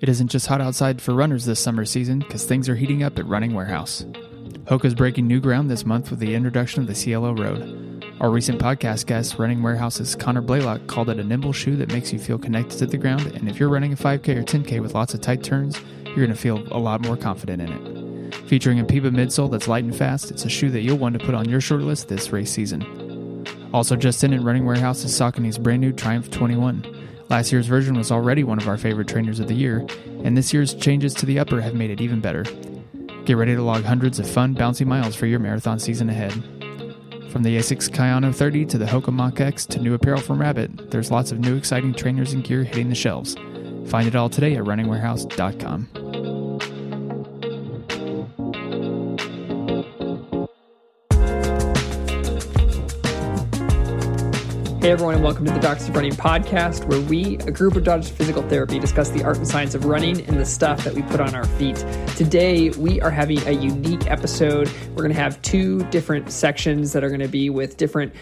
It isn't just hot outside for runners this summer season, because things are heating up at Running Warehouse. Hoka's breaking new ground this month with the introduction of the Cielo Road. Our recent podcast guest, Running Warehouse's Connor Blaylock, called it a nimble shoe that makes you feel connected to the ground, and if you're running a 5K or 10K with lots of tight turns, you're going to feel a lot more confident in it. Featuring a PEBA midsole that's light and fast, it's a shoe that you'll want to put on your short list this race season. Also just in at Running Warehouse is Saucony's brand new Triumph 21. Last year's version was already one of our favorite trainers of the year, and this year's changes to the upper have made it even better. Get ready to log hundreds of fun, bouncy miles for your marathon season ahead. From the ASICS Kayano 30 to the Hoka Mach X to new apparel from Rabbit, there's lots of new exciting trainers and gear hitting the shelves. Find it all today at runningwarehouse.com. Hey everyone, and welcome to the Doctors of Running podcast, where we, a group of doctors of physical therapy, discuss the art and science of running and the stuff that we put on our feet. Today, we are having a unique episode. We're going to have two different sections that are going to be with different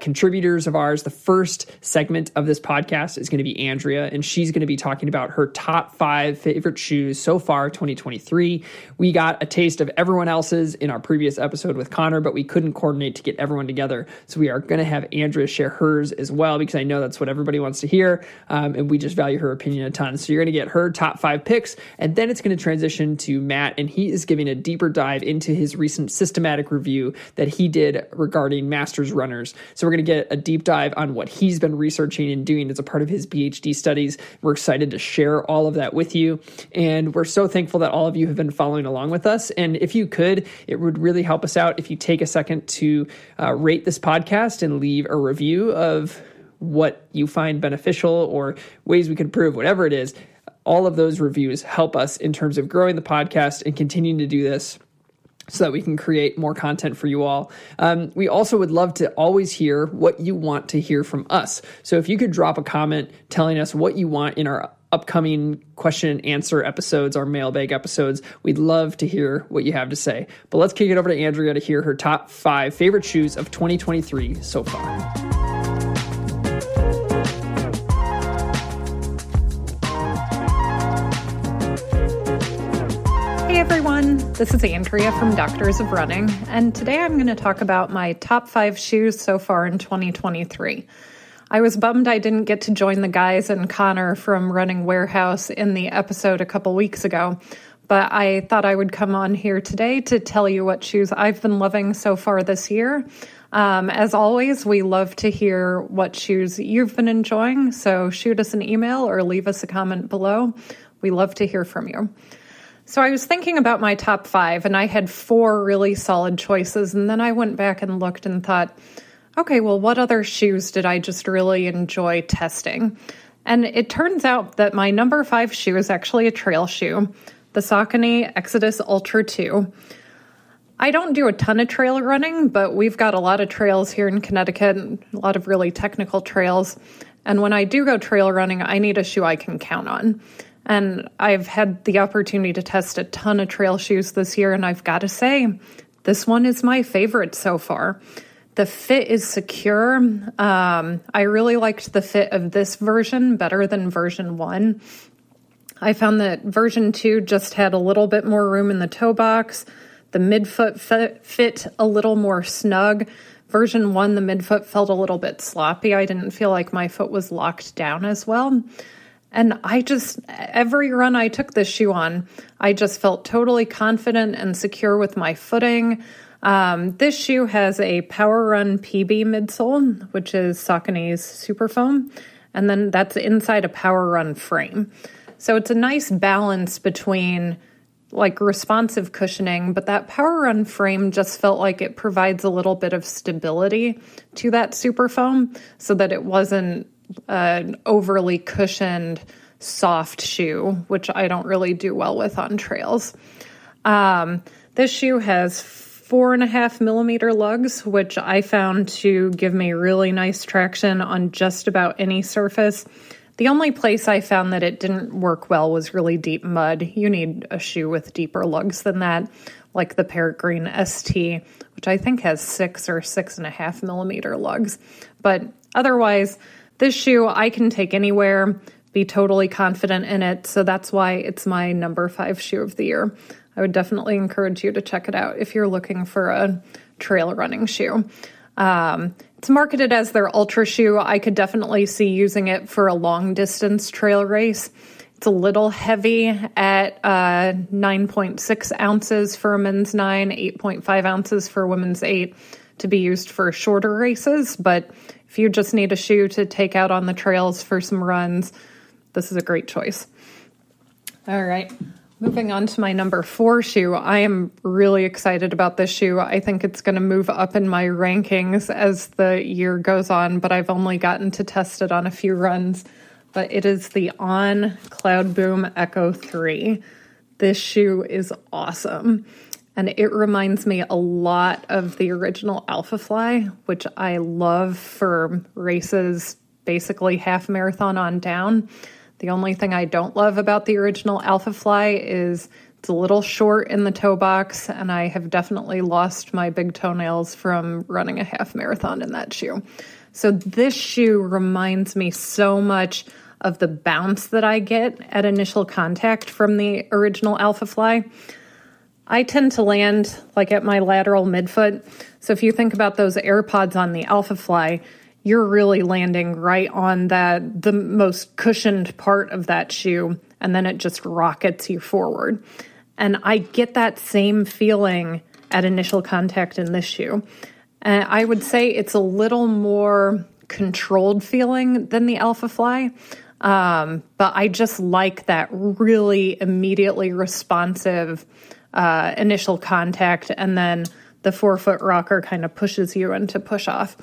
contributors of ours. The first segment of this podcast is going to be Andrea, and she's going to be talking about her top five favorite shoes so far 2023. We got a taste of everyone else's in our previous episode with Connor, but we couldn't coordinate to get everyone together, so we are going to have Andrea share hers as well, because I know that's what everybody wants to hear, and we just value her opinion a ton. So you're going to get her top five picks, and then it's going to transition to Matt, and he is giving a deeper dive into his recent systematic review that he did regarding masters runners. So we're going to get a deep dive on what he's been researching and doing as a part of his PhD studies. We're excited to share all of that with you, and we're so thankful that all of you have been following along with us. And if you could, it would really help us out if you take a second to rate this podcast and leave a review of what you find beneficial or ways we can improve, whatever it is. All of those reviews help us in terms of growing the podcast and continuing to do this so that we can create more content for you all. We also would love to always hear what you want to hear from us. So if you could drop a comment telling us what you want in our upcoming question and answer episodes, our mailbag episodes, we'd love to hear what you have to say. But let's kick it over to Andrea to hear her top five favorite shoes of 2023 so far. This is Andrea from Doctors of Running, and today I'm going to talk about my top five shoes so far in 2023. I was bummed I didn't get to join the guys and Connor from Running Warehouse in the episode a couple weeks ago, but I thought I would come on here today to tell you what shoes I've been loving so far this year. As always, we love to hear what shoes you've been enjoying, so shoot us an email or leave us a comment below. We love to hear from you. So I was thinking about my top five, and I had four really solid choices, and then I went back and looked and thought, okay, well, what other shoes did I just really enjoy testing? And it turns out that my number five shoe is actually a trail shoe, the Saucony Exodus Ultra 2. I don't do a ton of trail running, but we've got a lot of trails here in Connecticut, a lot of really technical trails, and when I do go trail running, I need a shoe I can count on. And I've had the opportunity to test a ton of trail shoes this year, and I've got to say, this one is my favorite so far. The fit is secure. I really liked the fit of this version better than version 1. I found that version 2 just had a little bit more room in the toe box, the midfoot fit a little more snug. Version 1, the midfoot felt a little bit sloppy. I didn't feel like my foot was locked down as well. And every run I took this shoe on, I just felt totally confident and secure with my footing. This shoe has a Power Run PB midsole, which is Saucony's Superfoam, and then that's inside a Power Run frame. So it's a nice balance between like responsive cushioning, but that Power Run frame just felt like it provides a little bit of stability to that Superfoam so that it wasn't an overly cushioned soft shoe, which I don't really do well with on trails. This shoe has 4.5 millimeter lugs, which I found to give me really nice traction on just about any surface. The only place I found that it didn't work well was really deep mud. You need a shoe with deeper lugs than that, like the Peregrine ST, which I think has 6 or 6.5 millimeter lugs. But otherwise, this shoe I can take anywhere. be totally confident in it. So that's why it's my number 5 shoe of the year. I would definitely encourage you to check it out if you're looking for a trail running shoe. It's marketed as their ultra shoe. I could definitely see using it for a long distance trail race. It's a little heavy at 9.6 ounces for a men's 9, 8.5 ounces for a women's 8 to be used for shorter races. But if you just need a shoe to take out on the trails for some runs, this is a great choice. All right. Moving on to my number 4 shoe. I am really excited about this shoe. I think it's going to move up in my rankings as the year goes on, but I've only gotten to test it on a few runs. But it is the On Cloudboom Echo 3. This shoe is awesome. And it reminds me a lot of the original Alphafly, which I love for races, basically half marathon on down. The only thing I don't love about the original Alphafly is it's a little short in the toe box, and I have definitely lost my big toenails from running a half marathon in that shoe. So this shoe reminds me so much of the bounce that I get at initial contact from the original Alphafly. I tend to land like at my lateral midfoot. So if you think about those AirPods on the Alphafly, you're really landing right on that, the most cushioned part of that shoe, and then it just rockets you forward. And I get that same feeling at initial contact in this shoe. And I would say it's a little more controlled feeling than the Alphafly, but I just like that really immediately responsive initial contact, and then the forefoot rocker kind of pushes you into push-off.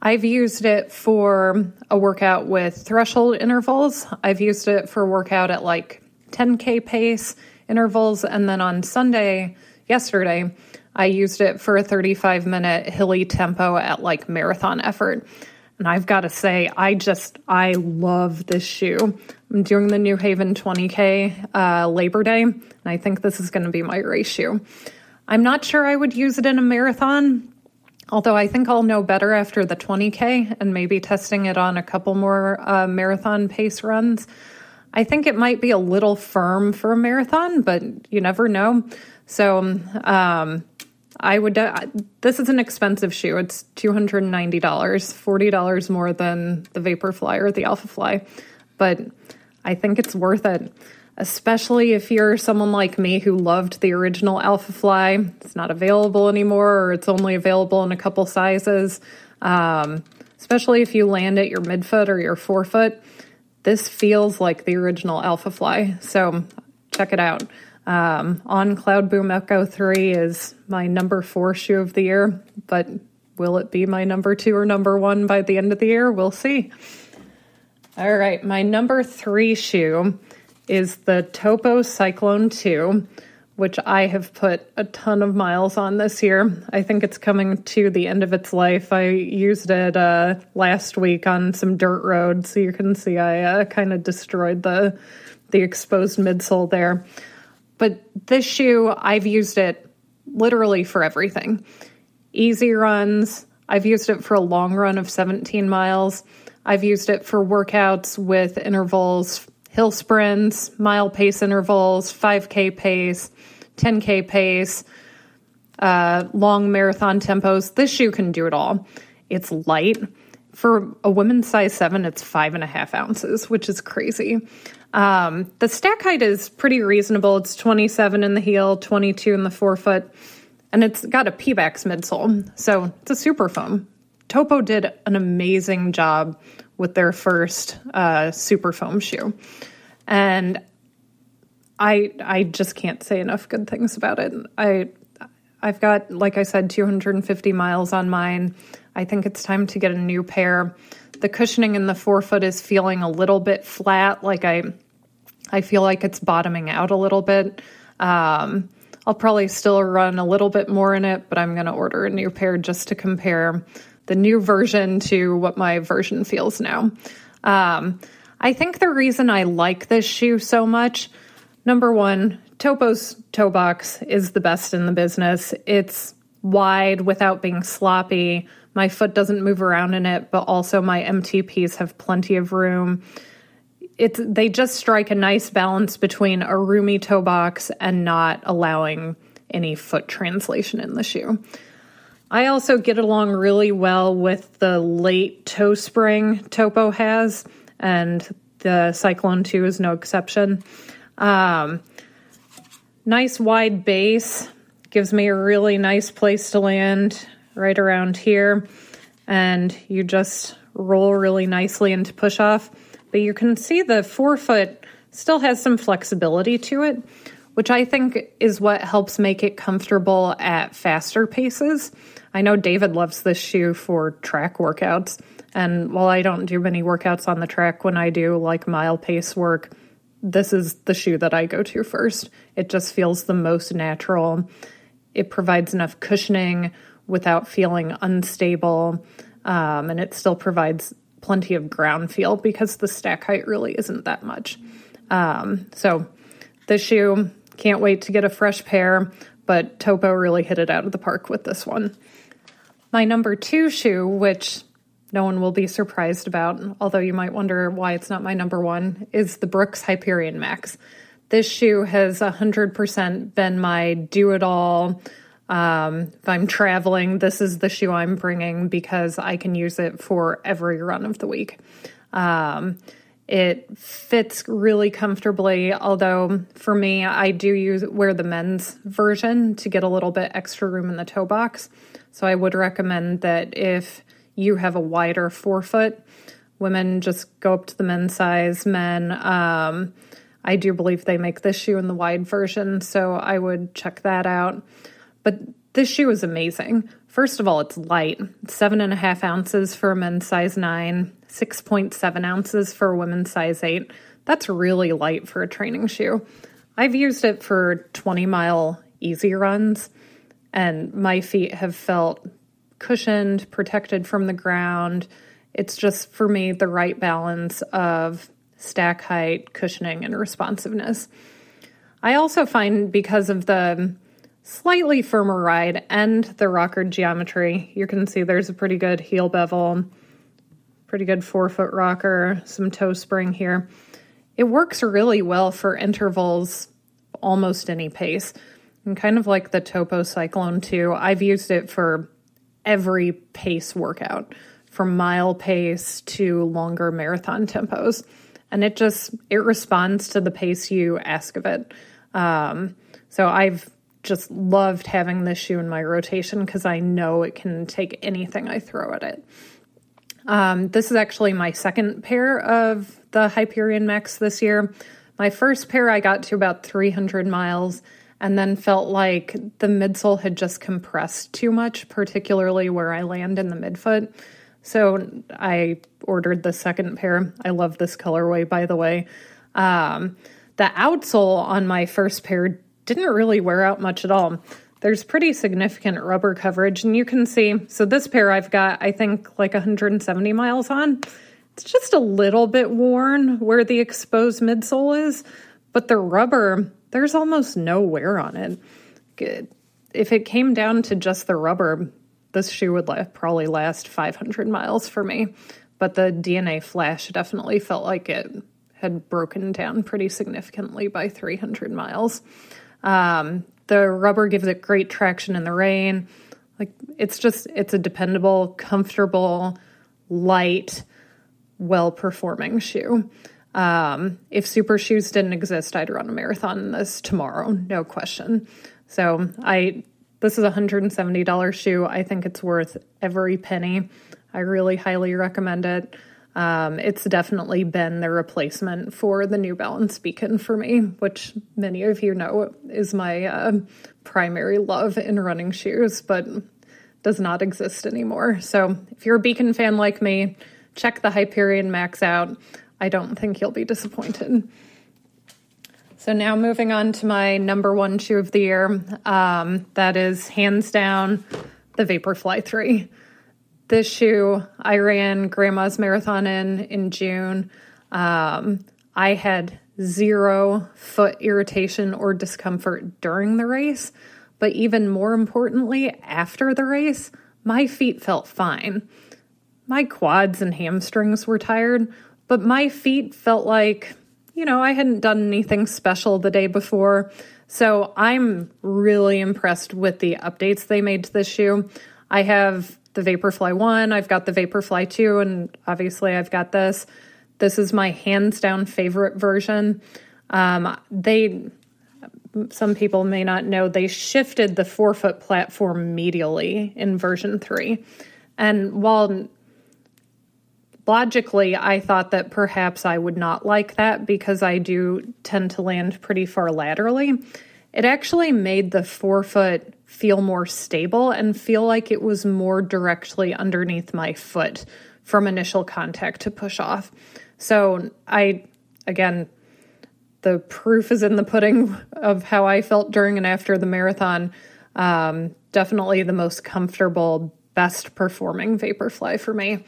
I've used it for a workout with threshold intervals. I've used it for workout at like 10K pace intervals. And then on Sunday, yesterday, I used it for a 35-minute hilly tempo at like marathon effort. And I've got to say, I love this shoe. I'm doing the New Haven 20K Labor Day, and I think this is going to be my race shoe. I'm not sure I would use it in a marathon, although I think I'll know better after the 20K and maybe testing it on a couple more marathon pace runs. I think it might be a little firm for a marathon, but you never know. So this is an expensive shoe. It's $290, $40 more than the Vaporfly or the Alphafly, but I think it's worth it. Especially if you're someone like me who loved the original Alphafly. It's not available anymore, or it's only available in a couple sizes. Especially if you land at your midfoot or your forefoot, this feels like the original Alphafly. So check it out. On Cloudboom Echo 3 is my number 4 shoe of the year, but will it be my number 2 or number 1 by the end of the year? We'll see. All right, my number 3 shoe is the Topo Cyclone 2, which I have put a ton of miles on this year. I think it's coming to the end of its life. I used it last week on some dirt road, so you can see I kind of destroyed the exposed midsole there. But this shoe, I've used it literally for everything. Easy runs. I've used it for a long run of 17 miles. I've used it for workouts with intervals, hill sprints, mile pace intervals, 5K pace, 10K pace, long marathon tempos. This shoe can do it all. It's light. For a women's size 7, it's 5.5 ounces, which is crazy. The stack height is pretty reasonable. It's 27 in the heel, 22 in the forefoot, and it's got a Pebax midsole. So it's a Superfoam. Topo did an amazing job with their first Superfoam shoe. And I just can't say enough good things about it. I've got, like I said, 250 miles on mine. I think it's time to get a new pair. The cushioning in the forefoot is feeling a little bit flat. Like I feel like it's bottoming out a little bit. I'll probably still run a little bit more in it, but I'm going to order a new pair just to compare the new version to what my version feels now. I think the reason I like this shoe so much, number 1, Topo's toe box is the best in the business. It's wide without being sloppy. My foot doesn't move around in it, but also my MTPs have plenty of room. they just strike a nice balance between a roomy toe box and not allowing any foot translation in the shoe. I also get along really well with the late toe spring Topo has, and the Cyclone 2 is no exception. Nice wide base, gives me a really nice place to land right around here, and you just roll really nicely into push-off. But you can see the forefoot still has some flexibility to it, which I think is what helps make it comfortable at faster paces. I know David loves this shoe for track workouts, and while I don't do many workouts on the track, when I do like mile pace work, this is the shoe that I go to first. It just feels the most natural. It provides enough cushioning without feeling unstable, and it still provides plenty of ground feel because the stack height really isn't that much. So this shoe, can't wait to get a fresh pair, but Topo really hit it out of the park with this one. My number two shoe, which no one will be surprised about, although you might wonder why it's not my number one, is the Brooks Hyperion Max. This shoe has 100% been my do-it-all. If I'm traveling, this is the shoe I'm bringing because I can use it for every run of the week. It fits really comfortably, although for me, I do wear the men's version to get a little bit extra room in the toe box. So I would recommend that if you have a wider forefoot, women just go up to the men's size. Men, I do believe they make this shoe in the wide version, so I would check that out. But this shoe is amazing. First of all, it's light. 7.5 ounces for a men's size 9, 6.7 ounces for a women's size 8. That's really light for a training shoe. I've used it for 20-mile easy runs, and my feet have felt cushioned, protected from the ground. It's just, for me, the right balance of stack height, cushioning, and responsiveness. I also find, because of the slightly firmer ride and the rocker geometry, you can see there's a pretty good heel bevel, pretty good forefoot rocker, some toe spring here. It works really well for intervals, almost any pace. And kind of like the Topo Cyclone 2, I've used it for every pace workout, from mile pace to longer marathon tempos. And it responds to the pace you ask of it. So I've just loved having this shoe in my rotation because I know it can take anything I throw at it. This is actually my second pair of the Hyperion Max this year. My first pair I got to about 300 miles and then felt like the midsole had just compressed too much, particularly where I land in the midfoot. So I ordered the second pair. I love this colorway, by the way. The outsole on my first pair didn't really wear out much at all. There's pretty significant rubber coverage, and you can see, so this pair I've got, I think, like 170 miles on. It's just a little bit worn where the exposed midsole is, but the rubber, there's almost no wear on it. Good. If it came down to just the rubber, this shoe would probably last 500 miles for me, but the DNA Flash definitely felt like it had broken down pretty significantly by 300 miles. The rubber gives it great traction in the rain. Like, it's a dependable, comfortable, light, well-performing shoe. If super shoes didn't exist, I'd run a marathon in this tomorrow, no question. So this is a $170 shoe. I think it's worth every penny. I really highly recommend it. It's definitely been the replacement for the New Balance Beacon for me, which many of you know is my primary love in running shoes, but does not exist anymore. So if you're a Beacon fan like me, check the Hyperion Max out. I don't think you'll be disappointed. So now moving on to my number one shoe of the year, that is hands down the Vaporfly 3. This shoe, I ran Grandma's Marathon in June. I had zero foot irritation or discomfort during the race, but even more importantly, after the race, my feet felt fine. My quads and hamstrings were tired, But my feet felt like, you know, I hadn't done anything special the day before. So I'm really impressed with the updates they made to this shoe. I have the Vaporfly 1, I've got the Vaporfly 2, and obviously I've got this. This is my hands down favorite version. Some people may not know, they shifted the forefoot platform medially in version 3. And while logically, I thought that perhaps I would not like that because I do tend to land pretty far laterally, it actually made the forefoot feel more stable and feel like it was more directly underneath my foot from initial contact to push off. So again, the proof is in the pudding of how I felt during and after the marathon. Definitely the most comfortable, best performing Vaporfly for me.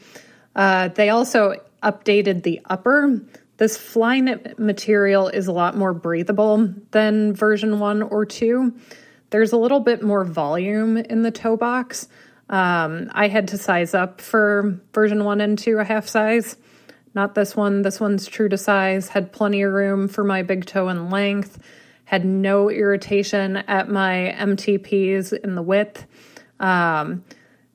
They also updated the upper. This Flyknit material is a lot more breathable than version 1 or 2. There's a little bit more volume in the toe box. I had to size up for version 1 and 2 a half size. Not this one. This one's true to size. Had plenty of room for my big toe in length. Had no irritation at my MTPs in the width. And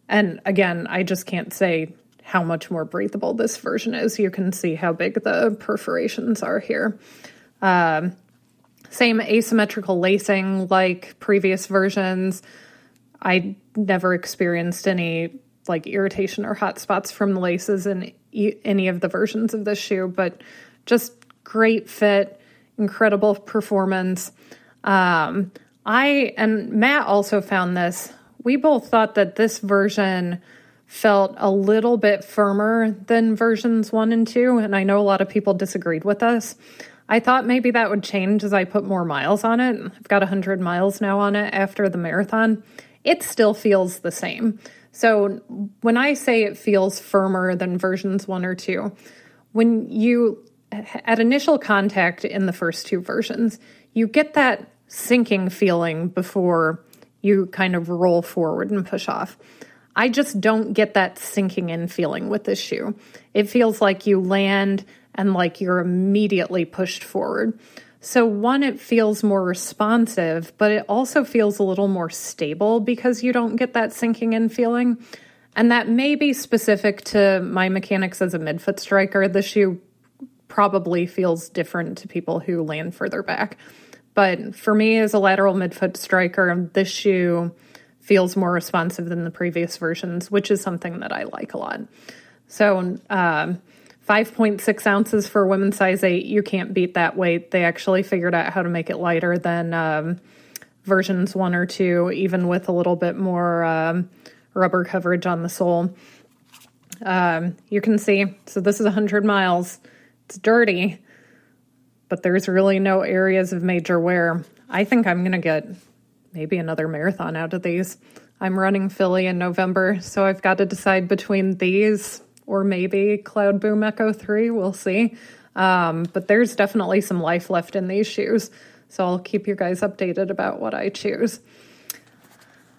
again, I just can't say how much more breathable this version is. You can see how big the perforations are here. Same asymmetrical lacing like previous versions. I never experienced any like irritation or hot spots from the laces in any of the versions of this shoe, but just great fit, incredible performance. I and Matt also found this. We both thought that this version felt a little bit firmer than versions 1 and 2, and I know a lot of people disagreed with us. I thought maybe that would change as I put more miles on it. I've got 100 miles now on it after the marathon. It still feels the same. So when I say it feels firmer than versions 1 or 2, when you, at initial contact in the first two versions, you get that sinking feeling before you kind of roll forward and push off. I just don't get that sinking in feeling with this shoe. It feels like you land and like you're immediately pushed forward. So one, it feels more responsive, but it also feels a little more stable because you don't get that sinking in feeling. And that may be specific to my mechanics as a midfoot striker. The shoe probably feels different to people who land further back. But for me as a lateral midfoot striker, this shoe feels more responsive than the previous versions, which is something that I like a lot. So 5.6 ounces for women's size 8, you can't beat that weight. They actually figured out how to make it lighter than versions 1 or 2, even with a little bit more rubber coverage on the sole. You can see, so this is 100 miles. It's dirty, but there's really no areas of major wear. I think I'm going to get maybe another marathon out of these. I'm running Philly in November, so I've got to decide between these or maybe Cloudboom Echo 3. We'll see. But there's definitely some life left in these shoes, so I'll keep you guys updated about what I choose.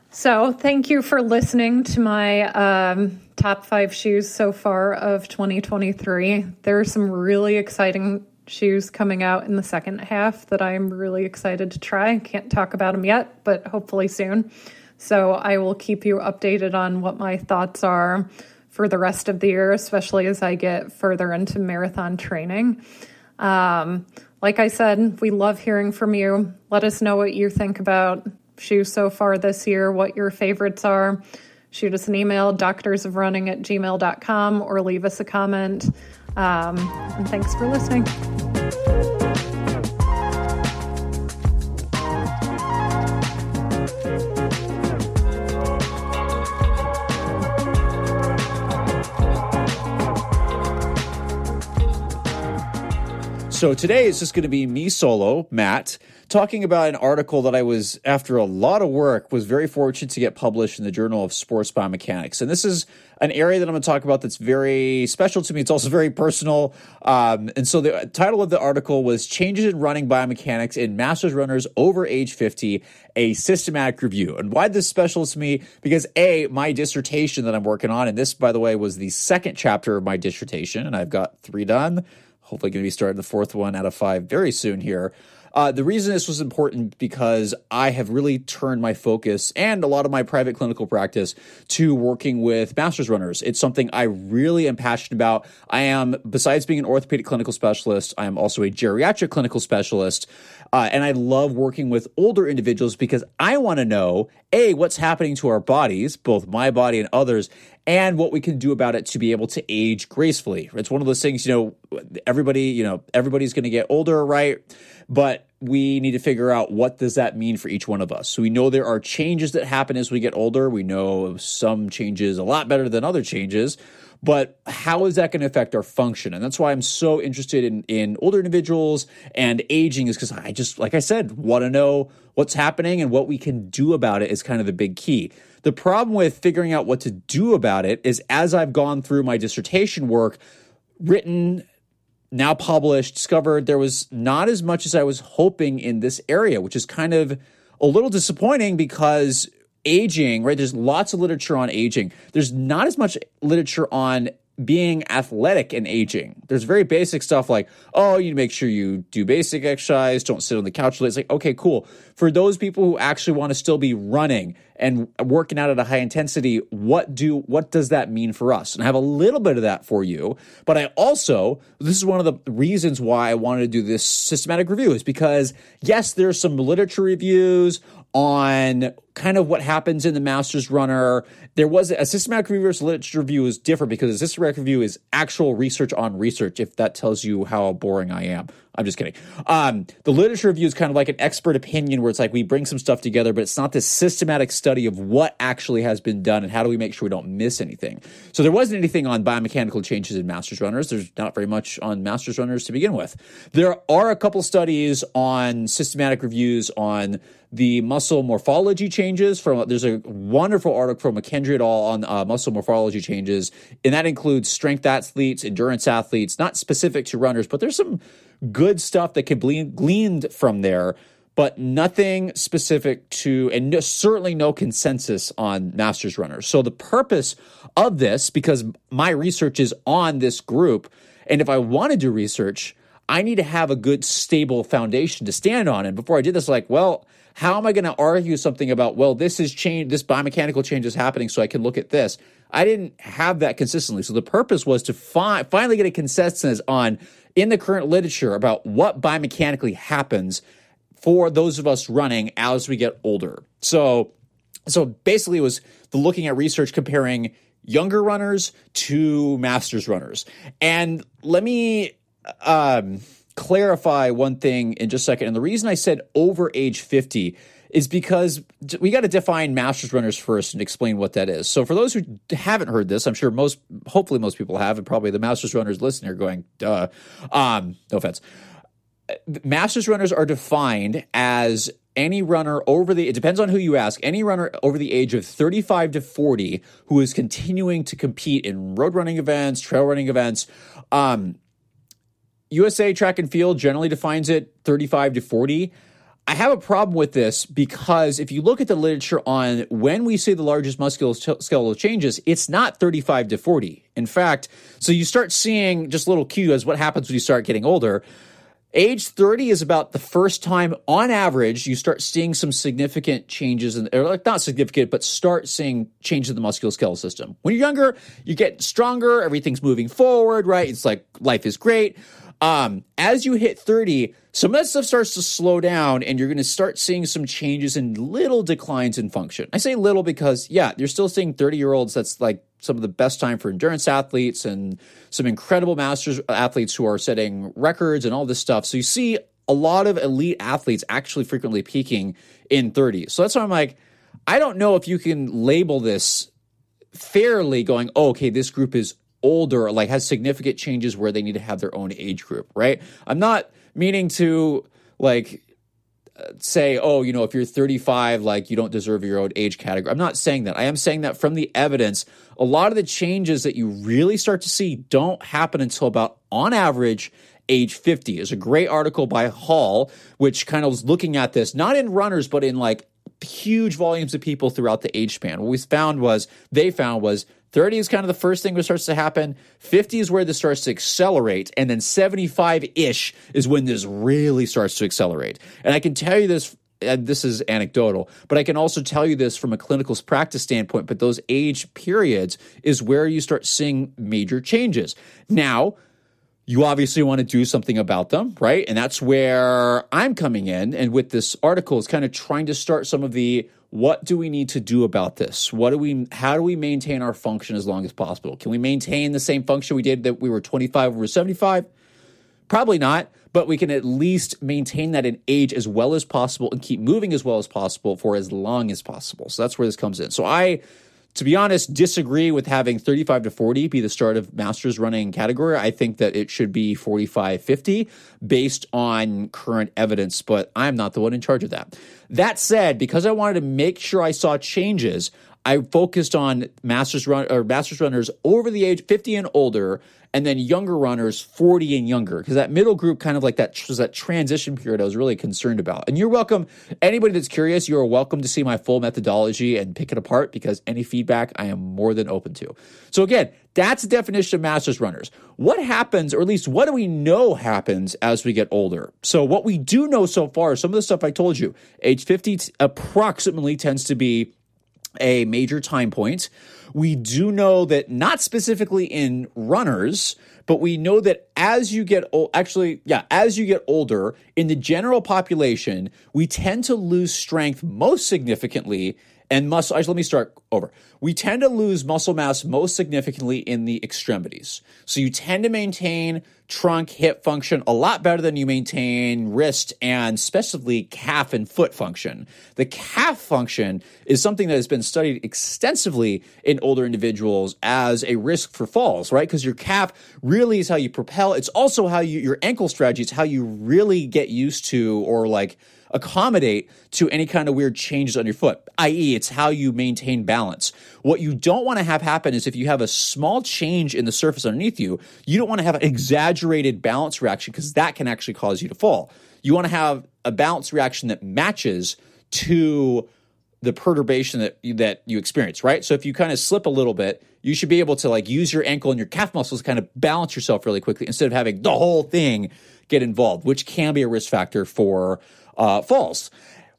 So thank you for listening to my top 5 shoes so far of 2023. There are some really exciting shoes coming out in the second half that I'm really excited to try. Can't talk about them yet, but hopefully soon. So I will keep you updated on what my thoughts are for the rest of the year, especially as I get further into marathon training. Like I said, we love hearing from you. Let us know what you think about shoes so far this year, what your favorites are. Shoot us an email, doctorsofrunning@gmail.com, or leave us a comment. And thanks for listening. So today it's just going to be me solo, Matt, talking about an article that I was, after a lot of work, was very fortunate to get published in the Journal of Sports Biomechanics. And this is an area that I'm going to talk about that's very special to me. It's also very personal. And so the title of the article was Changes in Running Biomechanics in Masters Runners Over Age 50, a Systematic Review. And why this is special to me? Because A, my dissertation that I'm working on, and this, by the way, was the second chapter of my dissertation, and I've got 3 done. Hopefully going to be starting the 4th one out of 5 very soon here. The reason this was important because I have really turned my focus and a lot of my private clinical practice to working with masters runners. It's something I really am passionate about. I am, besides being an orthopedic clinical specialist, I am also a geriatric clinical specialist. And I love working with older individuals because I want to know, A, what's happening to our bodies, both my body and others, and what we can do about it to be able to age gracefully. It's one of those things, everybody's going to get older, right? But we need to figure out what does that mean for each one of us. So we know there are changes that happen as we get older. We know some changes a lot better than other changes. But how is that going to affect our function? And that's why I'm so interested in older individuals and aging, is because I just, like I said, want to know what's happening and what we can do about it is kind of the big key. The problem with figuring out what to do about it is, as I've gone through my dissertation work, written, now published, discovered there was not as much as I was hoping in this area, which is kind of a little disappointing because aging, right? There's lots of literature on aging. There's not as much literature on being athletic and aging. There's very basic stuff like, oh, you make sure you do basic exercise, don't sit on the couch late. It's like, okay, cool. For those people who actually want to still be running and working out at a high intensity, what does that mean for us? And I have a little bit of that for you. But I also, this is one of the reasons why I wanted to do this systematic review, is because, yes, there's some literature reviews on kind of what happens in the Masters Runner. There was a systematic review versus literature review is different, because a systematic review is actual research on research, if that tells you how boring I am. I'm just kidding. The literature review is kind of like an expert opinion where it's like we bring some stuff together, but it's not this systematic study of what actually has been done and how do we make sure we don't miss anything. So there wasn't anything on biomechanical changes in Masters Runners. There's not very much on Masters Runners to begin with. There are a couple studies on systematic reviews on the muscle morphology changes. There's a wonderful article from McKendree et al. On muscle morphology changes, and that includes strength athletes, endurance athletes, not specific to runners, but there's some good stuff that can be gleaned from there, but nothing specific to, and no, certainly no consensus on masters runners. So the purpose of this, because my research is on this group, and if I want to do research, I need to have a good, stable foundation to stand on. And before I did this, like, well, how am I going to argue something about, well, this is change, this biomechanical change is happening, so I can look at this? I didn't have that consistently. So the purpose was to finally get a consensus on, in the current literature, about what biomechanically happens for those of us running as we get older. So basically it was the looking at research comparing younger runners to masters runners. And let me clarify one thing in just a second. And the reason I said over age 50 is because we got to define masters runners first and explain what that is. So for those who haven't heard this, I'm sure hopefully most people have, and probably the masters runners listener going, duh. No offense. Masters runners are defined as any runner it depends on who you ask, any runner over the age of 35 to 40 who is continuing to compete in road running events, trail running events. USA Track and Field generally defines it 35 to 40. I have a problem with this because if you look at the literature on when we see the largest musculoskeletal changes, it's not 35 to 40. In fact, so you start seeing just little cues as what happens when you start getting older. Age 30 is about the first time, on average, you start seeing some significant changes, not significant, but start seeing changes in the musculoskeletal system. When you're younger, you get stronger, everything's moving forward, right? It's like life is great. As you hit 30, some of that stuff starts to slow down, and you're going to start seeing some changes and little declines in function. I say little because, yeah, you're still seeing 30-year-olds. That's like some of the best time for endurance athletes and some incredible masters athletes who are setting records and all this stuff. So you see a lot of elite athletes actually frequently peaking in 30. So that's why I'm like, I don't know if you can label this fairly going, oh, okay, this group is older, like has significant changes where they need to have their own age group, right? I'm not meaning to like say, oh, you know, if you're 35, like you don't deserve your own age category. I'm not saying that. I am saying that from the evidence, a lot of the changes that you really start to see don't happen until about, on average, age 50. Is a great article by Hall, which kind of was looking at this, not in runners, but in like huge volumes of people throughout the age span. What we found was, 30 is kind of the first thing that starts to happen. 50 is where this starts to accelerate. And then 75-ish is when this really starts to accelerate. And I can tell you this, and this is anecdotal, but I can also tell you this from a clinical practice standpoint, but those age periods is where you start seeing major changes. Now, you obviously want to do something about them, right? And that's where I'm coming in. And with this article, it's kind of trying to start some of the, what do we need to do about this? How do we maintain our function as long as possible? Can we maintain the same function we did that we were 25 over 75? Probably not, but we can at least maintain that in age as well as possible and keep moving as well as possible for as long as possible. So that's where this comes in. So I, to be honest, disagree with having 35 to 40 be the start of masters running category. I think that it should be 45, 50 based on current evidence, but I'm not the one in charge of that. That said, because I wanted to make sure I saw changes, I focused on masters runners over the age 50 and older, and then younger runners 40 and younger, because that middle group kind of like that was that transition period I was really concerned about. And you're welcome. Anybody that's curious, you're welcome to see my full methodology and pick it apart, because any feedback I am more than open to. So again, that's the definition of masters runners. What happens, or at least what do we know happens as we get older? So what we do know so far, some of the stuff I told you, age 50 approximately tends to be a major time point. We do know that, not specifically in runners, but we know that as you get older, in the general population, we tend to lose strength most significantly and muscle. Let me start over. We tend to lose muscle mass most significantly in the extremities. So you tend to maintain trunk, hip function a lot better than you maintain wrist and specifically calf and foot function. The calf function is something that has been studied extensively in older individuals as a risk for falls, right? Because your calf really is how you propel. It's also how your ankle strategy. It's how you really get used to or like accommodate to any kind of weird changes on your foot, i.e. it's how you maintain balance. What you don't want to have happen is if you have a small change in the surface underneath you, you don't want to have an exaggerated balance reaction, because that can actually cause you to fall. You want to have a balance reaction that matches to the perturbation that you experience, right? So if you kind of slip a little bit, you should be able to like use your ankle and your calf muscles to kind of balance yourself really quickly instead of having the whole thing get involved, which can be a risk factor for falls.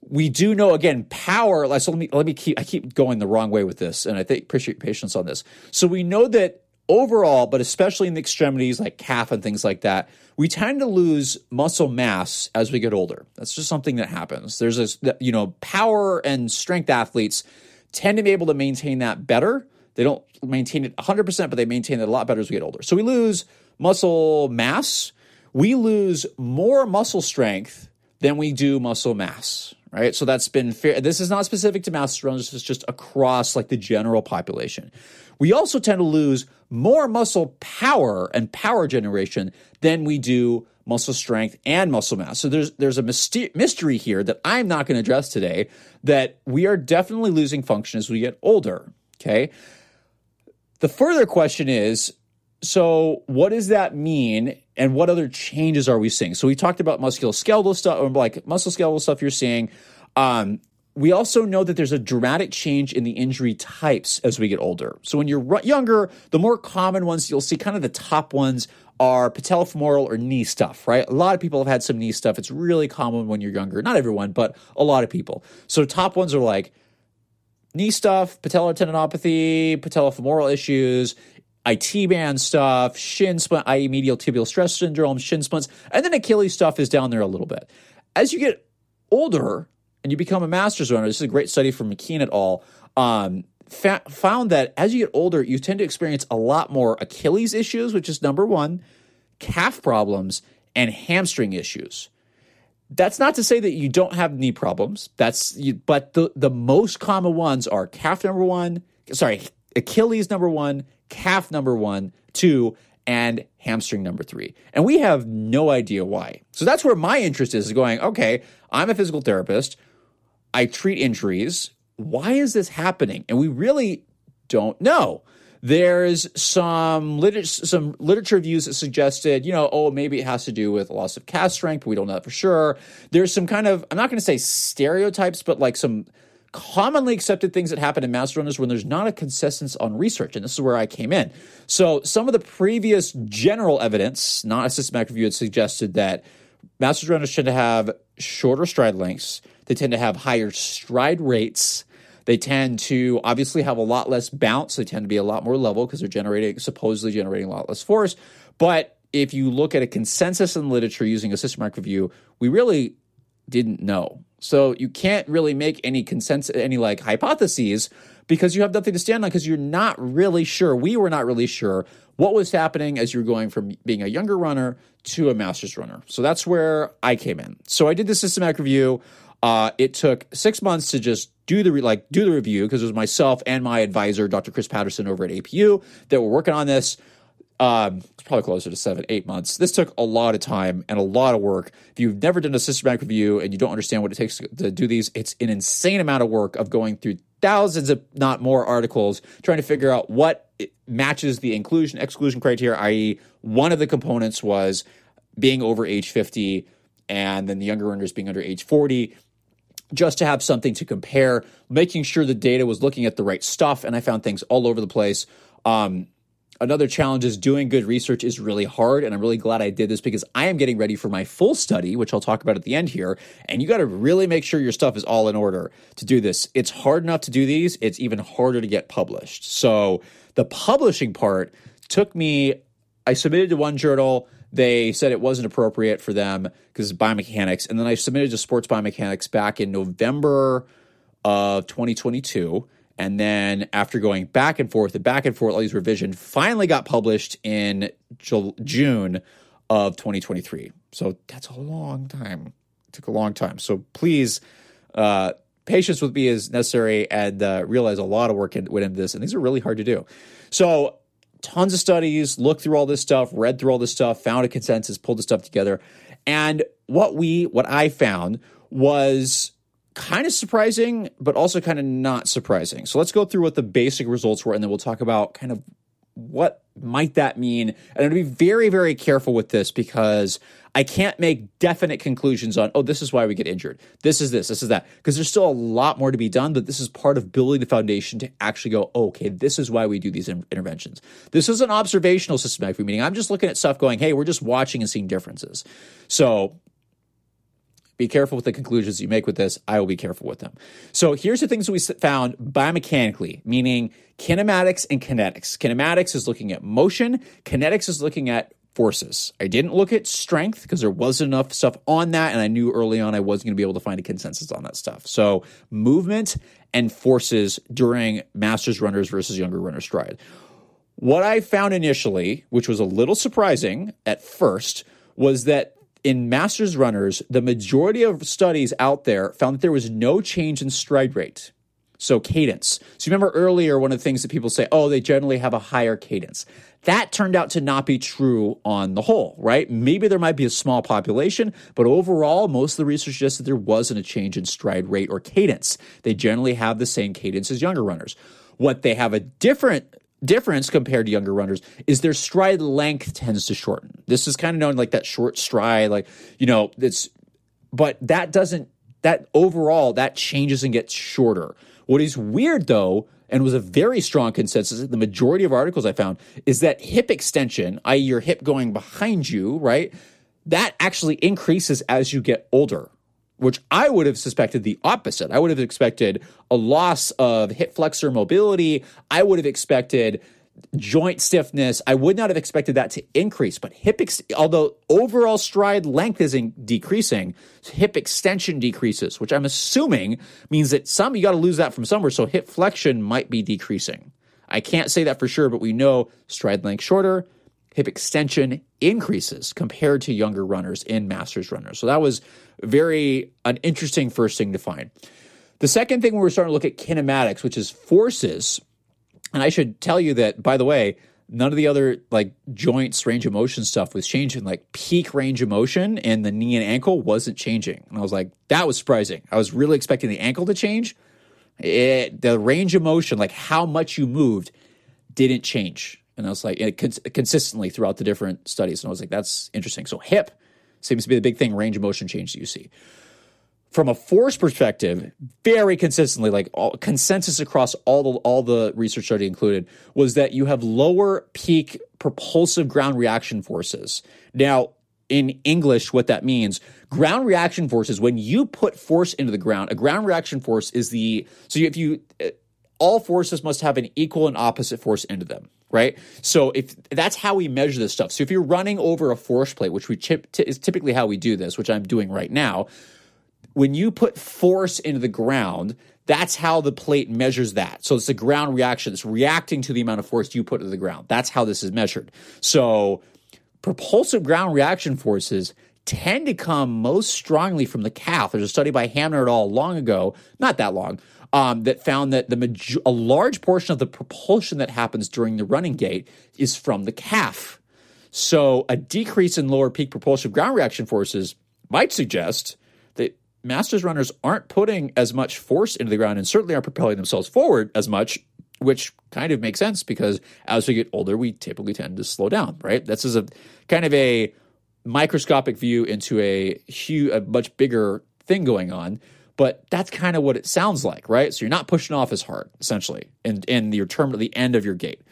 We do know, again, power. So I keep going the wrong way with this, and I think appreciate your patience on this. So we know that overall, but especially in the extremities like calf and things like that, we tend to lose muscle mass as we get older. That's just something that happens. There's power and strength athletes tend to be able to maintain that better. They don't maintain it 100%, but they maintain it a lot better as we get older. So we lose muscle mass. We lose more muscle strength than we do muscle mass, right? So that's been fair. This is not specific to masters runners. It's just across like the general population. We also tend to lose more muscle power and power generation than we do muscle strength and muscle mass. So there's a mystery here that I'm not going to address today, that we are definitely losing function as we get older, okay? The further question is, so what does that mean, and what other changes are we seeing? So we talked about musculoskeletal stuff, or like musculoskeletal stuff you're seeing. We also know that there's a dramatic change in the injury types as we get older. So when you're younger, the more common ones you'll see, kind of the top ones, are patellofemoral or knee stuff, right? A lot of people have had some knee stuff. It's really common when you're younger. Not everyone, but a lot of people. So top ones are like knee stuff, patellar tendinopathy, patellofemoral issues, IT band stuff, shin splint, i.e. medial tibial stress syndrome, shin splints, and then Achilles stuff is down there a little bit. As you get older and you become a masters runner, this is a great study from McKean et al., found that as you get older, you tend to experience a lot more Achilles issues, which is number one, calf problems, and hamstring issues. That's not to say that you don't have knee problems. But the most common ones are Achilles number one, calf number 1, 2, and hamstring number 3. And we have no idea why. So that's where my interest is going, okay, I'm a physical therapist. I treat injuries. Why is this happening? And we really don't know. There's some literature reviews that suggested, maybe it has to do with loss of calf strength, but we don't know that for sure. There's some kind of, I'm not going to say stereotypes, but like some commonly accepted things that happen in master runners when there's not a consensus on research. And this is where I came in. So some of the previous general evidence, not a systematic review, had suggested that master runners tend to have shorter stride lengths. They tend to have higher stride rates. They tend to obviously have a lot less bounce. They tend to be a lot more level because they're supposedly generating a lot less force. But if you look at a consensus in literature using a systematic review, we really didn't know. So you can't really make any consensus, any like hypotheses, because you have nothing to stand on because you're not really sure. We were not really sure what was happening as you were going from being a younger runner to a master's runner. So that's where I came in. So I did the systematic review. It took 6 months to just do the review because it was myself and my advisor, Dr. Chris Patterson over at APU, that were working on this. It's probably closer to 7-8 months. This took a lot of time and a lot of work. If you've never done a systematic review and you don't understand what it takes to do these, it's an insane amount of work of going through thousands, if not more, articles, trying to figure out what matches the inclusion-exclusion criteria, i.e. one of the components was being over age 50 and then the younger runners being under age 40, just to have something to compare, making sure the data was looking at the right stuff, and I found things all over the place. Another challenge is doing good research is really hard, and I'm really glad I did this because I am getting ready for my full study, which I'll talk about at the end here, and you got to really make sure your stuff is all in order to do this. It's hard enough to do these. It's even harder to get published. So the publishing part took me – I submitted to one journal. They said it wasn't appropriate for them because it's biomechanics. And then I submitted to Sports Biomechanics back in November of 2022. And then after going back and forth, all these revisions, finally got published in June of 2023. So that's a long time. It took a long time. So please, patience with me is necessary, and realize a lot of work went into this. And these are really hard to do. So tons of studies, looked through all this stuff, read through all this stuff, found a consensus, pulled the stuff together. And what I found was kind of surprising, but also kind of not surprising. So let's go through what the basic results were, and then we'll talk about kind of what might that mean. And I'm going to be very, very careful with this because I can't make definite conclusions on, this is why we get injured. This is that. Because there's still a lot more to be done, but this is part of building the foundation to actually go, okay, this is why we do these interventions. This is an observational systematic meeting. I'm just looking at stuff going, hey, we're just watching and seeing differences. So be careful with the conclusions you make with this. I will be careful with them. So here's the things we found biomechanically, meaning kinematics and kinetics. Kinematics is looking at motion. Kinetics is looking at forces. I didn't look at strength because there wasn't enough stuff on that, and I knew early on I wasn't going to be able to find a consensus on that stuff. So movement and forces during masters runners versus younger runner stride. What I found initially, which was a little surprising at first, was that in masters runners, the majority of studies out there found that there was no change in stride rate. So cadence. So you remember earlier, one of the things that people say, they generally have a higher cadence. That turned out to not be true on the whole, right? Maybe there might be a small population, but overall, most of the research suggests that there wasn't a change in stride rate or cadence. They generally have the same cadence as younger runners. What they have a difference compared to younger runners is their stride length tends to shorten. This is kind of known like that short stride, but that changes and gets shorter. What is weird though, and was a very strong consensus in the majority of articles I found, is that hip extension, i.e. your hip going behind you, right? That actually increases as you get older, which I would have suspected the opposite. I would have expected a loss of hip flexor mobility. I would have expected joint stiffness. I would not have expected that to increase. But although overall stride length is decreasing, hip extension decreases, which I'm assuming means that you got to lose that from somewhere. So hip flexion might be decreasing. I can't say that for sure, but we know stride length shorter, hip extension increases compared to younger runners in masters runners. So that was an interesting first thing to find. The second thing, we were starting to look at kinematics, which is forces. And I should tell you that, by the way, none of the other like joints range of motion stuff was changing. Like peak range of motion in the knee and ankle wasn't changing. And I was like, that was surprising. I was really expecting the ankle to change. The range of motion, like how much you moved, didn't change. And I was like, consistently throughout the different studies. And I was like, that's interesting. So hip seems to be the big thing, range of motion change that you see. From a force perspective, very consistently, like consensus across all the research study included, was that you have lower peak propulsive ground reaction forces. Now, in English, what that means, ground reaction forces, when you put force into the ground, a ground reaction force is all forces must have an equal and opposite force into them, right? So if that's how we measure this stuff. So if you're running over a force plate, which is typically how we do this, which I'm doing right now, when you put force into the ground, that's how the plate measures that. So it's the ground reaction. It's reacting to the amount of force you put into the ground. That's how this is measured. So propulsive ground reaction forces tend to come most strongly from the calf. There's a study by Hamner et al. Long ago, not that long, that found that a large portion of the propulsion that happens during the running gait is from the calf. So a decrease in lower peak propulsive ground reaction forces might suggest that masters runners aren't putting as much force into the ground and certainly aren't propelling themselves forward as much, which kind of makes sense because as we get older, we typically tend to slow down, right? This is a kind of a microscopic view into a much bigger thing going on, but that's kind of what it sounds like, right? So you're not pushing off as hard, essentially, in your term at the end of your gait.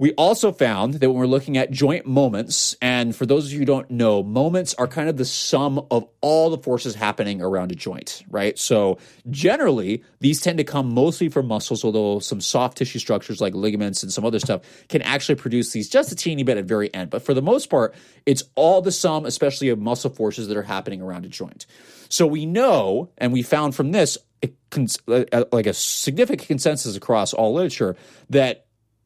We also found that when we're looking at joint moments, and for those of you who don't know, moments are kind of the sum of all the forces happening around a joint, right? So generally, these tend to come mostly from muscles, although some soft tissue structures like ligaments and some other stuff can actually produce these just a teeny bit at the very end. But for the most part, it's all the sum, especially of muscle forces that are happening around a joint. So we know, and we found from this, like a significant consensus across all literature that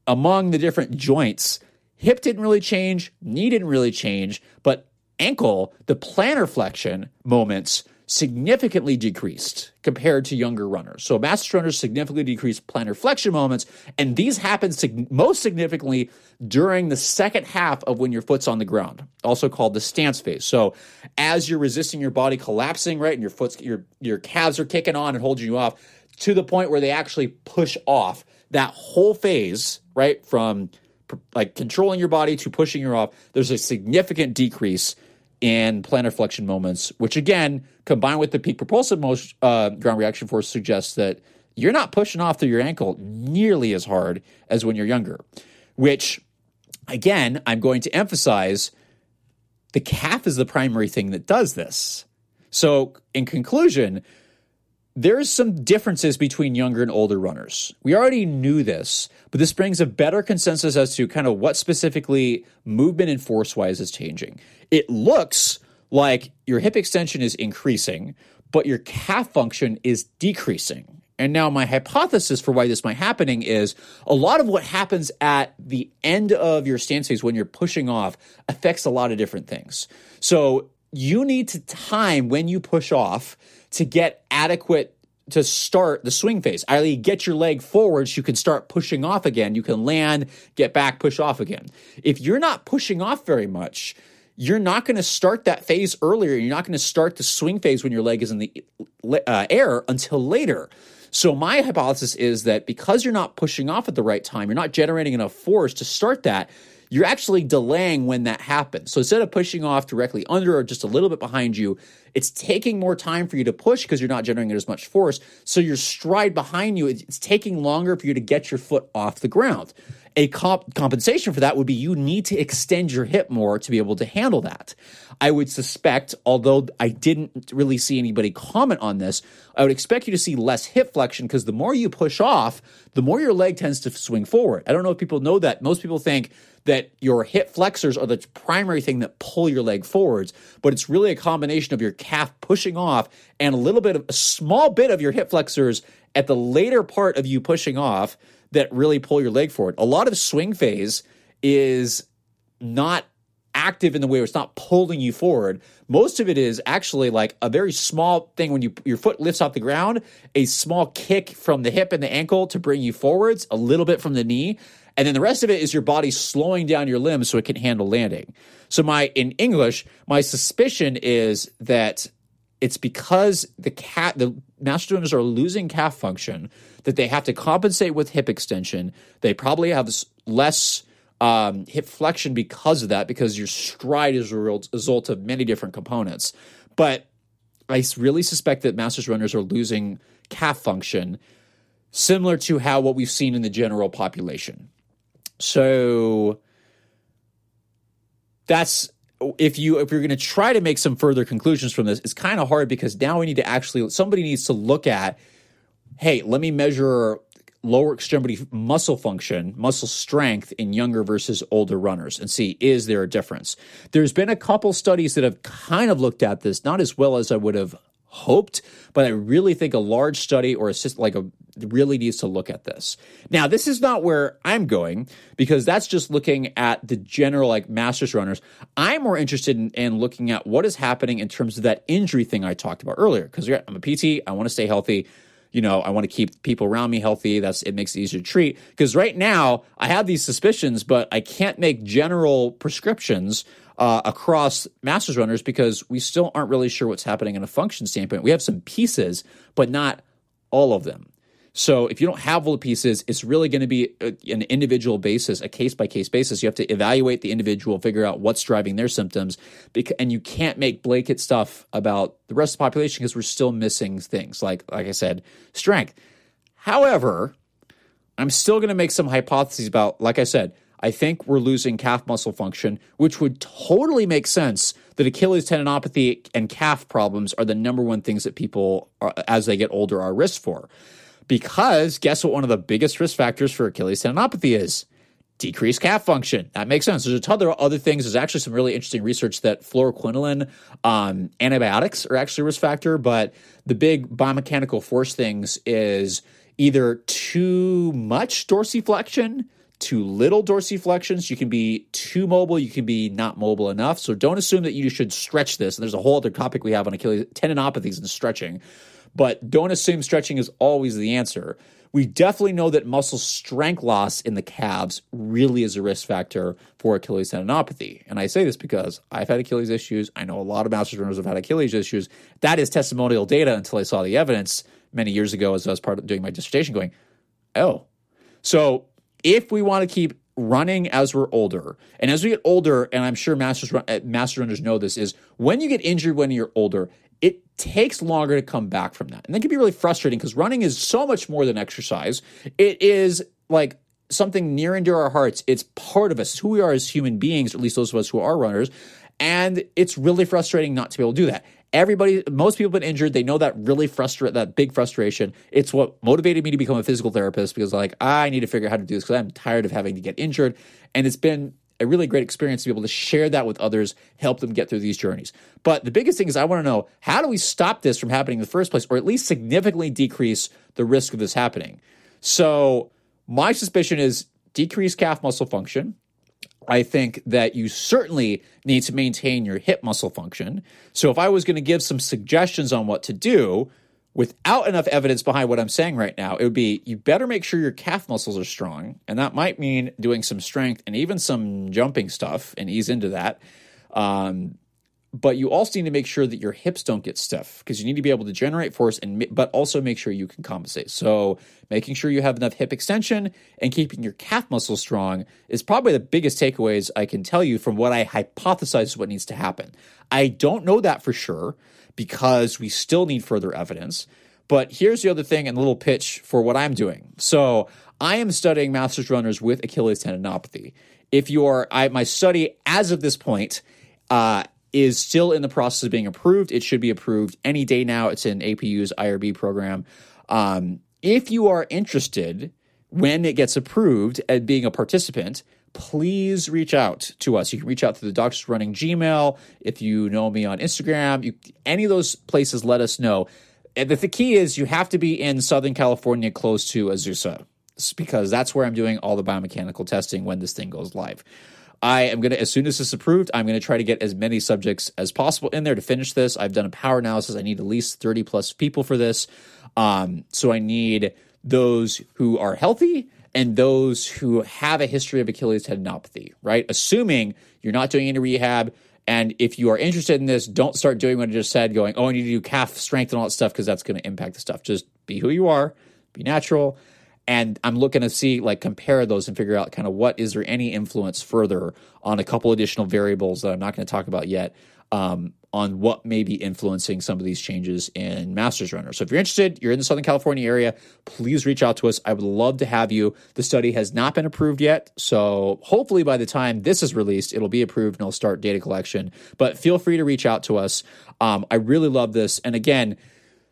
among the different joints, hip didn't really change, knee didn't really change, but ankle, the plantar flexion moments significantly decreased compared to younger runners. So master runners significantly decreased plantar flexion moments, and these happen most significantly during the second half of when your foot's on the ground, also called the stance phase. So as you're resisting your body collapsing, right, and your calves are kicking on and holding you off to the point where they actually push off, that whole phase, right, from like controlling your body to pushing you off, there's a significant decrease in plantar flexion moments, which again, combined with the peak propulsive motion, ground reaction force suggests that you're not pushing off through your ankle nearly as hard as when you're younger, which again, I'm going to emphasize the calf is the primary thing that does this. So in conclusion, there's some differences between younger and older runners. We already knew this, but this brings a better consensus as to kind of what specifically movement and force-wise is changing. It looks like your hip extension is increasing, but your calf function is decreasing. And now my hypothesis for why this might be happening is a lot of what happens at the end of your stance phase when you're pushing off affects a lot of different things. So you need to time when you push off to get adequate to start the swing phase, i.e. get your leg forward so you can start pushing off again. You can land, get back, push off again. If you're not pushing off very much, you're not going to start that phase earlier. You're not going to start the swing phase when your leg is in the air until later. So my hypothesis is that because you're not pushing off at the right time, you're not generating enough force to start that, you're actually delaying when that happens. So instead of pushing off directly under or just a little bit behind you, it's taking more time for you to push because you're not generating as much force. So your stride behind you, it's taking longer for you to get your foot off the ground. A compensation for that would be you need to extend your hip more to be able to handle that. I would suspect, although I didn't really see anybody comment on this, I would expect you to see less hip flexion because the more you push off, the more your leg tends to swing forward. I don't know if people know that. Most people think that your hip flexors are the primary thing that pull your leg forwards, but it's really a combination of your calf pushing off and a small bit of your hip flexors at the later part of you pushing off that really pull your leg forward. A lot of swing phase is not active in the way where it's not pulling you forward. Most of it is actually like a very small thing when your foot lifts off the ground, a small kick from the hip and the ankle to bring you forwards, a little bit from the knee. And then the rest of it is your body slowing down your limbs so it can handle landing. So in English, my suspicion is that it's because the mastodontines are losing calf function that they have to compensate with hip extension. They probably have less hip flexion because of that, because your stride is a result of many different components. But I really suspect that masters runners are losing calf function, similar to what we've seen in the general population. So that's if you're going to try to make some further conclusions from this, it's kind of hard because now we need to somebody needs to look at, hey, let me measure lower extremity muscle function, muscle strength in younger versus older runners and see, is there a difference? There's been a couple studies that have kind of looked at this, not as well as I would have hoped, but I really think a large study or really needs to look at this. Now, this is not where I'm going because that's just looking at the general masters runners. I'm more interested in looking at what is happening in terms of that injury thing I talked about earlier, because I'm a PT. I want to stay healthy. I want to keep people around me healthy. It makes it easier to treat, because right now I have these suspicions, but I can't make general prescriptions across masters runners because we still aren't really sure what's happening in a function standpoint. We have some pieces, but not all of them. So if you don't have all the pieces, it's really going to be an individual basis, a case-by-case basis. You have to evaluate the individual, figure out what's driving their symptoms, and you can't make blanket stuff about the rest of the population because we're still missing things, like I said, strength. However, I'm still going to make some hypotheses about, like I said, I think we're losing calf muscle function, which would totally make sense that Achilles tendinopathy and calf problems are the number one things that people, as they get older, are at risk for. Because guess what one of the biggest risk factors for Achilles tendinopathy is? Decreased calf function. That makes sense. There's a ton of other things. There's actually some really interesting research that fluoroquinolone antibiotics are actually a risk factor, but the big biomechanical force things is either too much dorsiflexion, too little dorsiflexion. So you can be too mobile. You can be not mobile enough. So don't assume that you should stretch this. And there's a whole other topic we have on Achilles tendinopathies and stretching. But don't assume stretching is always the answer. We definitely know that muscle strength loss in the calves really is a risk factor for Achilles tendinopathy. And I say this because I've had Achilles issues. I know a lot of masters runners have had Achilles issues. That is testimonial data until I saw the evidence many years ago as I was part of doing my dissertation going, oh. So if we want to keep running as we're older, and as we get older, and I'm sure master runners know this, is when you get injured when you're older, it takes longer to come back from that. And that can be really frustrating because running is so much more than exercise. It is like something near and dear to our hearts. It's part of us, who we are as human beings, or at least those of us who are runners. And it's really frustrating not to be able to do that. Most people have been injured. They know that really that big frustration. It's what motivated me to become a physical therapist because I need to figure out how to do this because I'm tired of having to get injured. And it's been a really great experience to be able to share that with others, help them get through these journeys. But the biggest thing is I want to know, how do we stop this from happening in the first place, or at least significantly decrease the risk of this happening? So my suspicion is decreased calf muscle function. I think that you certainly need to maintain your hip muscle function. So if I was going to give some suggestions on what to do without enough evidence behind what I'm saying right now, it would be you better make sure your calf muscles are strong. And that might mean doing some strength and even some jumping stuff and ease into that. But you also need to make sure that your hips don't get stiff because you need to be able to generate force, but also make sure you can compensate. So making sure you have enough hip extension and keeping your calf muscles strong is probably the biggest takeaways I can tell you from what I hypothesize what needs to happen. I don't know that for sure because we still need further evidence. But here's the other thing and a little pitch for what I'm doing. So I am studying masters runners with Achilles tendinopathy. My study as of this point is still in the process of being approved. It should be approved any day now. It's in APU's IRB program. If you are interested when it gets approved at being a participant, please reach out to us. You can reach out through the Doctors Running Gmail. If you know me on Instagram, any of those places, let us know. And the key is you have to be in Southern California close to Azusa because that's where I'm doing all the biomechanical testing when this thing goes live. I am going to, as soon as it's approved, I'm going to try to get as many subjects as possible in there to finish this. I've done a power analysis. I need at least 30 plus people for this. So I need those who are healthy and those who have a history of Achilles tendinopathy, right? Assuming you're not doing any rehab. And if you are interested in this, don't start doing what I just said, going, oh, I need to do calf strength and all that stuff, because that's going to impact the stuff. Just be who you are, be natural. And I'm looking to see, like, compare those and figure out kind of what is there any influence further on a couple additional variables that I'm not going to talk about yet, on what may be influencing some of these changes in Masters Runner. So if you're interested, you're in the Southern California area, please reach out to us. I would love to have you. The study has not been approved yet, so hopefully by the time this is released, it'll be approved and I'll start data collection. But feel free to reach out to us. I really love this. And again,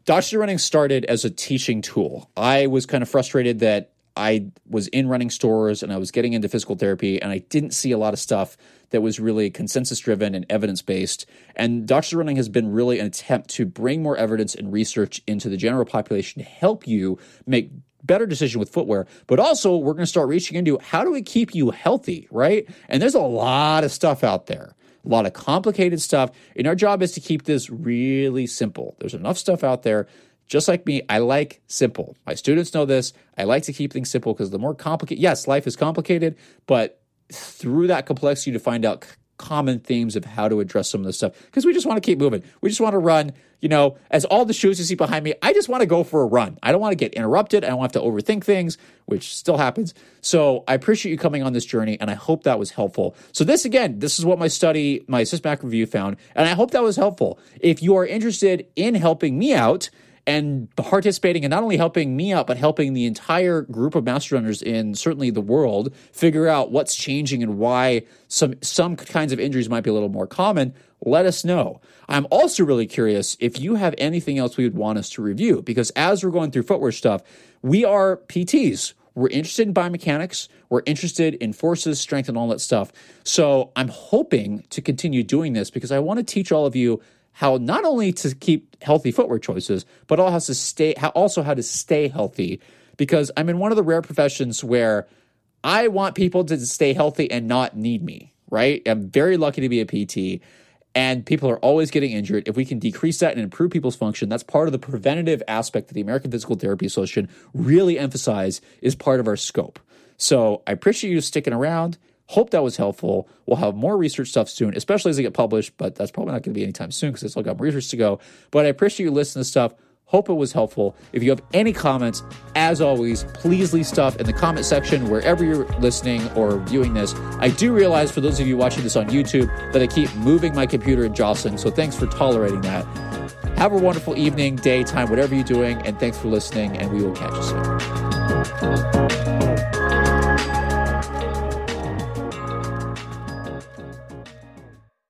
Doctors of Running started as a teaching tool. I was kind of frustrated that I was in running stores and I was getting into physical therapy and I didn't see a lot of stuff that was really consensus-driven and evidence-based. And Doctors of Running has been really an attempt to bring more evidence and research into the general population to help you make better decision with footwear. But also, we're going to start reaching into how do we keep you healthy, right? And there's a lot of stuff out there. A lot of complicated stuff, and our job is to keep this really simple. There's enough stuff out there. Just like me, I like simple. My students know this. I like to keep things simple because the more complicated, yes, life is complicated, but through that complexity to find out common themes of how to address some of this stuff, because we just want to keep moving. We just want to run, you know, as all the shoes you see behind me, I just want to go for a run. I don't want to get interrupted. I don't want to overthink things, which still happens. So I appreciate you coming on this journey, and I hope that was helpful. So this, again, this is what my study, my systematic review found, and I hope that was helpful. If you are interested in helping me out and participating and not only helping me out, but helping the entire group of master runners in certainly the world figure out what's changing and why some kinds of injuries might be a little more common, let us know. I'm also really curious if you have anything else we would want us to review, because as we're going through footwear stuff, we are PTs. We're interested in biomechanics. We're interested in forces, strength, and all that stuff. So I'm hoping to continue doing this because I want to teach all of you how not only to keep healthy footwear choices, but also how to stay healthy, because I'm in one of the rare professions where I want people to stay healthy and not need me, right? I'm very lucky to be a PT, and people are always getting injured. If we can decrease that and improve people's function, that's part of the preventative aspect that the American Physical Therapy Association really emphasizes is part of our scope. So I appreciate you sticking around. Hope that was helpful. We'll have more research stuff soon, especially as they get published, but that's probably not going to be anytime soon because I still got more research to go. But I appreciate you listening to stuff. Hope it was helpful. If you have any comments, as always, please leave stuff in the comment section wherever you're listening or viewing this. I do realize for those of you watching this on YouTube that I keep moving my computer and jostling, so thanks for tolerating that. Have a wonderful evening, day, time, whatever you're doing, and thanks for listening, and we will catch you soon.